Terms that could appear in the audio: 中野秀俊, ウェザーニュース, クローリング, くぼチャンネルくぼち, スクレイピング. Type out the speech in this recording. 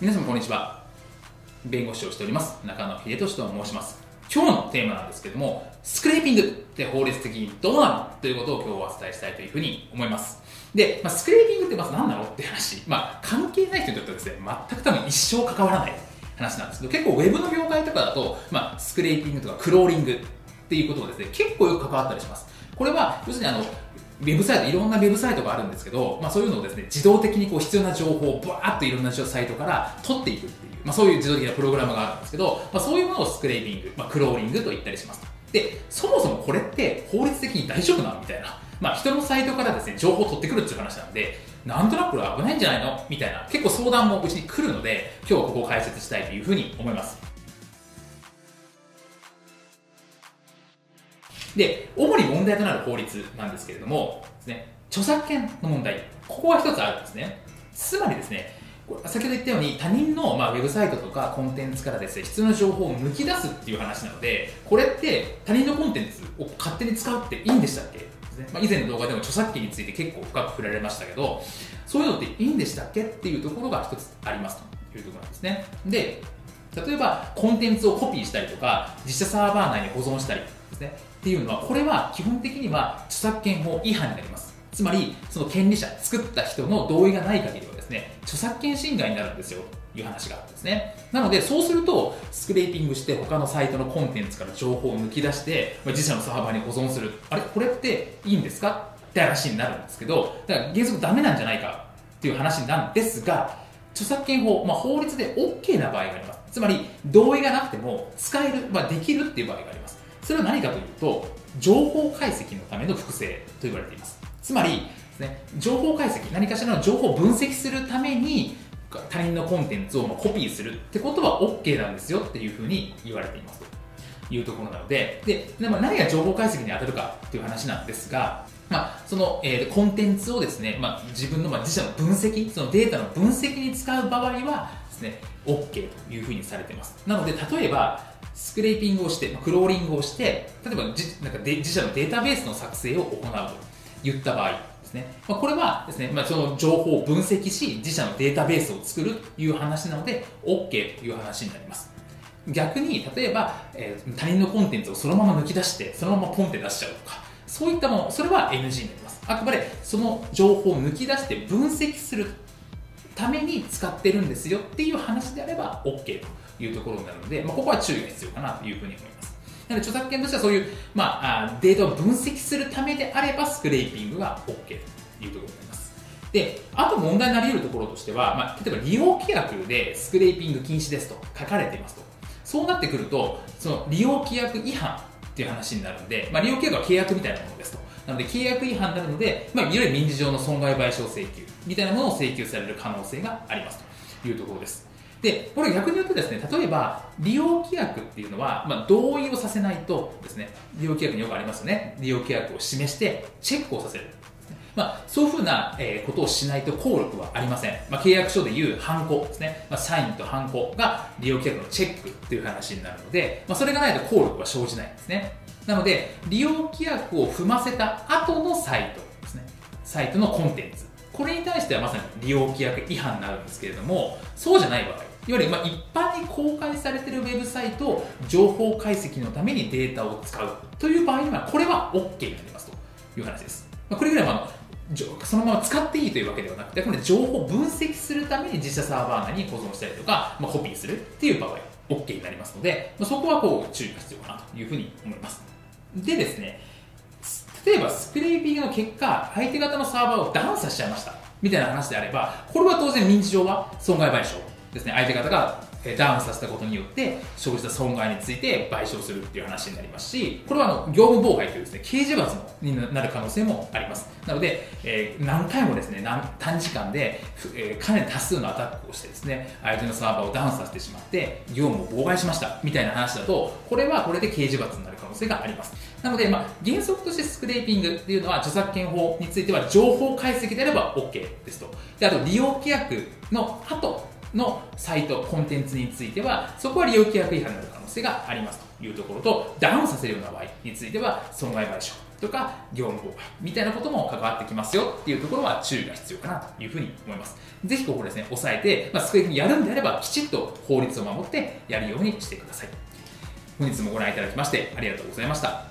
皆様こんにちは。弁護士をしております中野秀俊と申します。今日のテーマなんですけども、スクレーピングって法律的にどうなのということを今日はお伝えしたいというふうに思います。で、スクレーピングってまず何なのって話、関係ない人にとってはですね、全く多分一生関わらない話なんですけど、結構ウェブの業界とかだと、スクレーピングとかクローリングっていうことをですね、結構よく関わったりします。これは要するにウェブサイト、いろんなウェブサイトがあるんですけど、そういうのをですね、自動的にこう必要な情報をバーッといろんなサイトから取っていくっていう、そういう自動的なプログラムがあるんですけど、そういうものをスクレーピング、クローリングと言ったりします。で、そもそもこれって法律的に大丈夫なのみたいな。人のサイトからですね、情報を取ってくるっていう話なんで、なんとなくこれ危ないんじゃないのみたいな、結構相談もうちに来るので、今日はここを解説したいというふうに思います。で、主に問題となる法律なんですけれどもですね、著作権の問題、ここが一つあるんですね。つまりですね、先ほど言ったように他人のウェブサイトとかコンテンツからですね、必要な情報を抜き出すっていう話なので、これって他人のコンテンツを勝手に使うっていいんでしたっけ？以前の動画でも著作権について結構深く触れられましたけど、そういうのっていいんでしたっけっていうところが一つありますというところなんですね。で、例えばコンテンツをコピーしたりとか自社サーバー内に保存したりですねっていうのは、これは基本的には著作権法違反になります。つまりその権利者、作った人の同意がない限りはですね、著作権侵害になるんですよという話があるんですね。なのでそうするとスクレーピングして他のサイトのコンテンツから情報を抜き出して自社のサーバーに保存する、あれこれっていいんですかって話になるんですけど、だから原則ダメなんじゃないかっていう話なんですが、著作権法、法律で OK な場合があります。つまり同意がなくても使える、できるっていう場合があります。それは何かというと、情報解析のための複製と言われています。つまりですね、情報解析、何かしらの情報を分析するために他人のコンテンツをコピーするってことは OK なんですよっていうふうに言われていますというところなので、何が情報解析に当たるかっていう話なんですが、そのコンテンツをですね、自分の自社の分析、そのデータの分析に使う場合はですね、OK というふうにされています。なので例えばスクレーピングをして、クローリングをして、例えば自社のデータベースの作成を行うと言った場合ですね、これはですね、その情報を分析し、自社のデータベースを作るという話なので、OK という話になります。逆に、例えば、他人のコンテンツをそのまま抜き出して、そのままポンって出しちゃうとか、そういったもの、それは NG になります。あくまでその情報を抜き出して分析するために使ってるんですよっていう話であれば OK というところになるので、ここは注意が必要かなというふうに思います。なので著作権としてはそういう、データを分析するためであればスクレーピングが OK というところになります。で、あと問題になり得るところとしては、例えば利用規約でスクレーピング禁止ですと書かれていますと、そうなってくるとその利用規約違反っていう話になるので、利用規約は契約みたいなものですと。なので契約違反になるので、いわゆる民事上の損害賠償請求みたいなものを請求される可能性がありますというところです。で、これ逆に言うとですね、例えば利用規約っていうのは、同意をさせないとですね、利用規約によくありますよね、利用規約を示してチェックをさせる。そういうふうなことをしないと効力はありません。契約書でいうハンコですね、サインとハンコが利用規約のチェックという話になるので、それがないと効力は生じないんですね。なので利用規約を踏ませた後のサイトですね、サイトのコンテンツ、これに対してはまさに利用規約違反になるんですけれども、そうじゃない場合、いわゆる一般に公開されているウェブサイトを情報解析のためにデータを使うという場合には、これは OK になりますという話です。これぐらいはそのまま使っていいというわけではなくて、これ情報を分析するために自社サーバー内に保存したりとか、コピーするっていう場合 OK になりますので、そこはこう注意が必要かなというふうに思います。でですね、例えばスクレーピングの結果相手方のサーバーをダウンさせちゃいましたみたいな話であれば、これは当然民事上は損害賠償ですね、相手方がダウンさせたことによって生じた損害について賠償するっていう話になりますし、これは業務妨害というですね、刑事罰になる可能性もあります。なので、何回もですね、短時間でかなり多数のアタックをしてですね、相手のサーバーをダウンさせてしまって業務を妨害しましたみたいな話だと、これはこれで刑事罰になる可能性があります。なので、原則としてスクレーピングっていうのは著作権法については情報解析であれば OK ですと。で、あと利用規約の後のサイト、コンテンツについては、そこは利用規約違反になる可能性がありますというところと、ダウンさせるような場合については、損害賠償とか業務妨害みたいなことも関わってきますよっていうところは注意が必要かなというふうに思います。ぜひここですね、押さえて、スクエアにやるんであれば、きちっと法律を守ってやるようにしてください。本日もご覧いただきましてありがとうございました。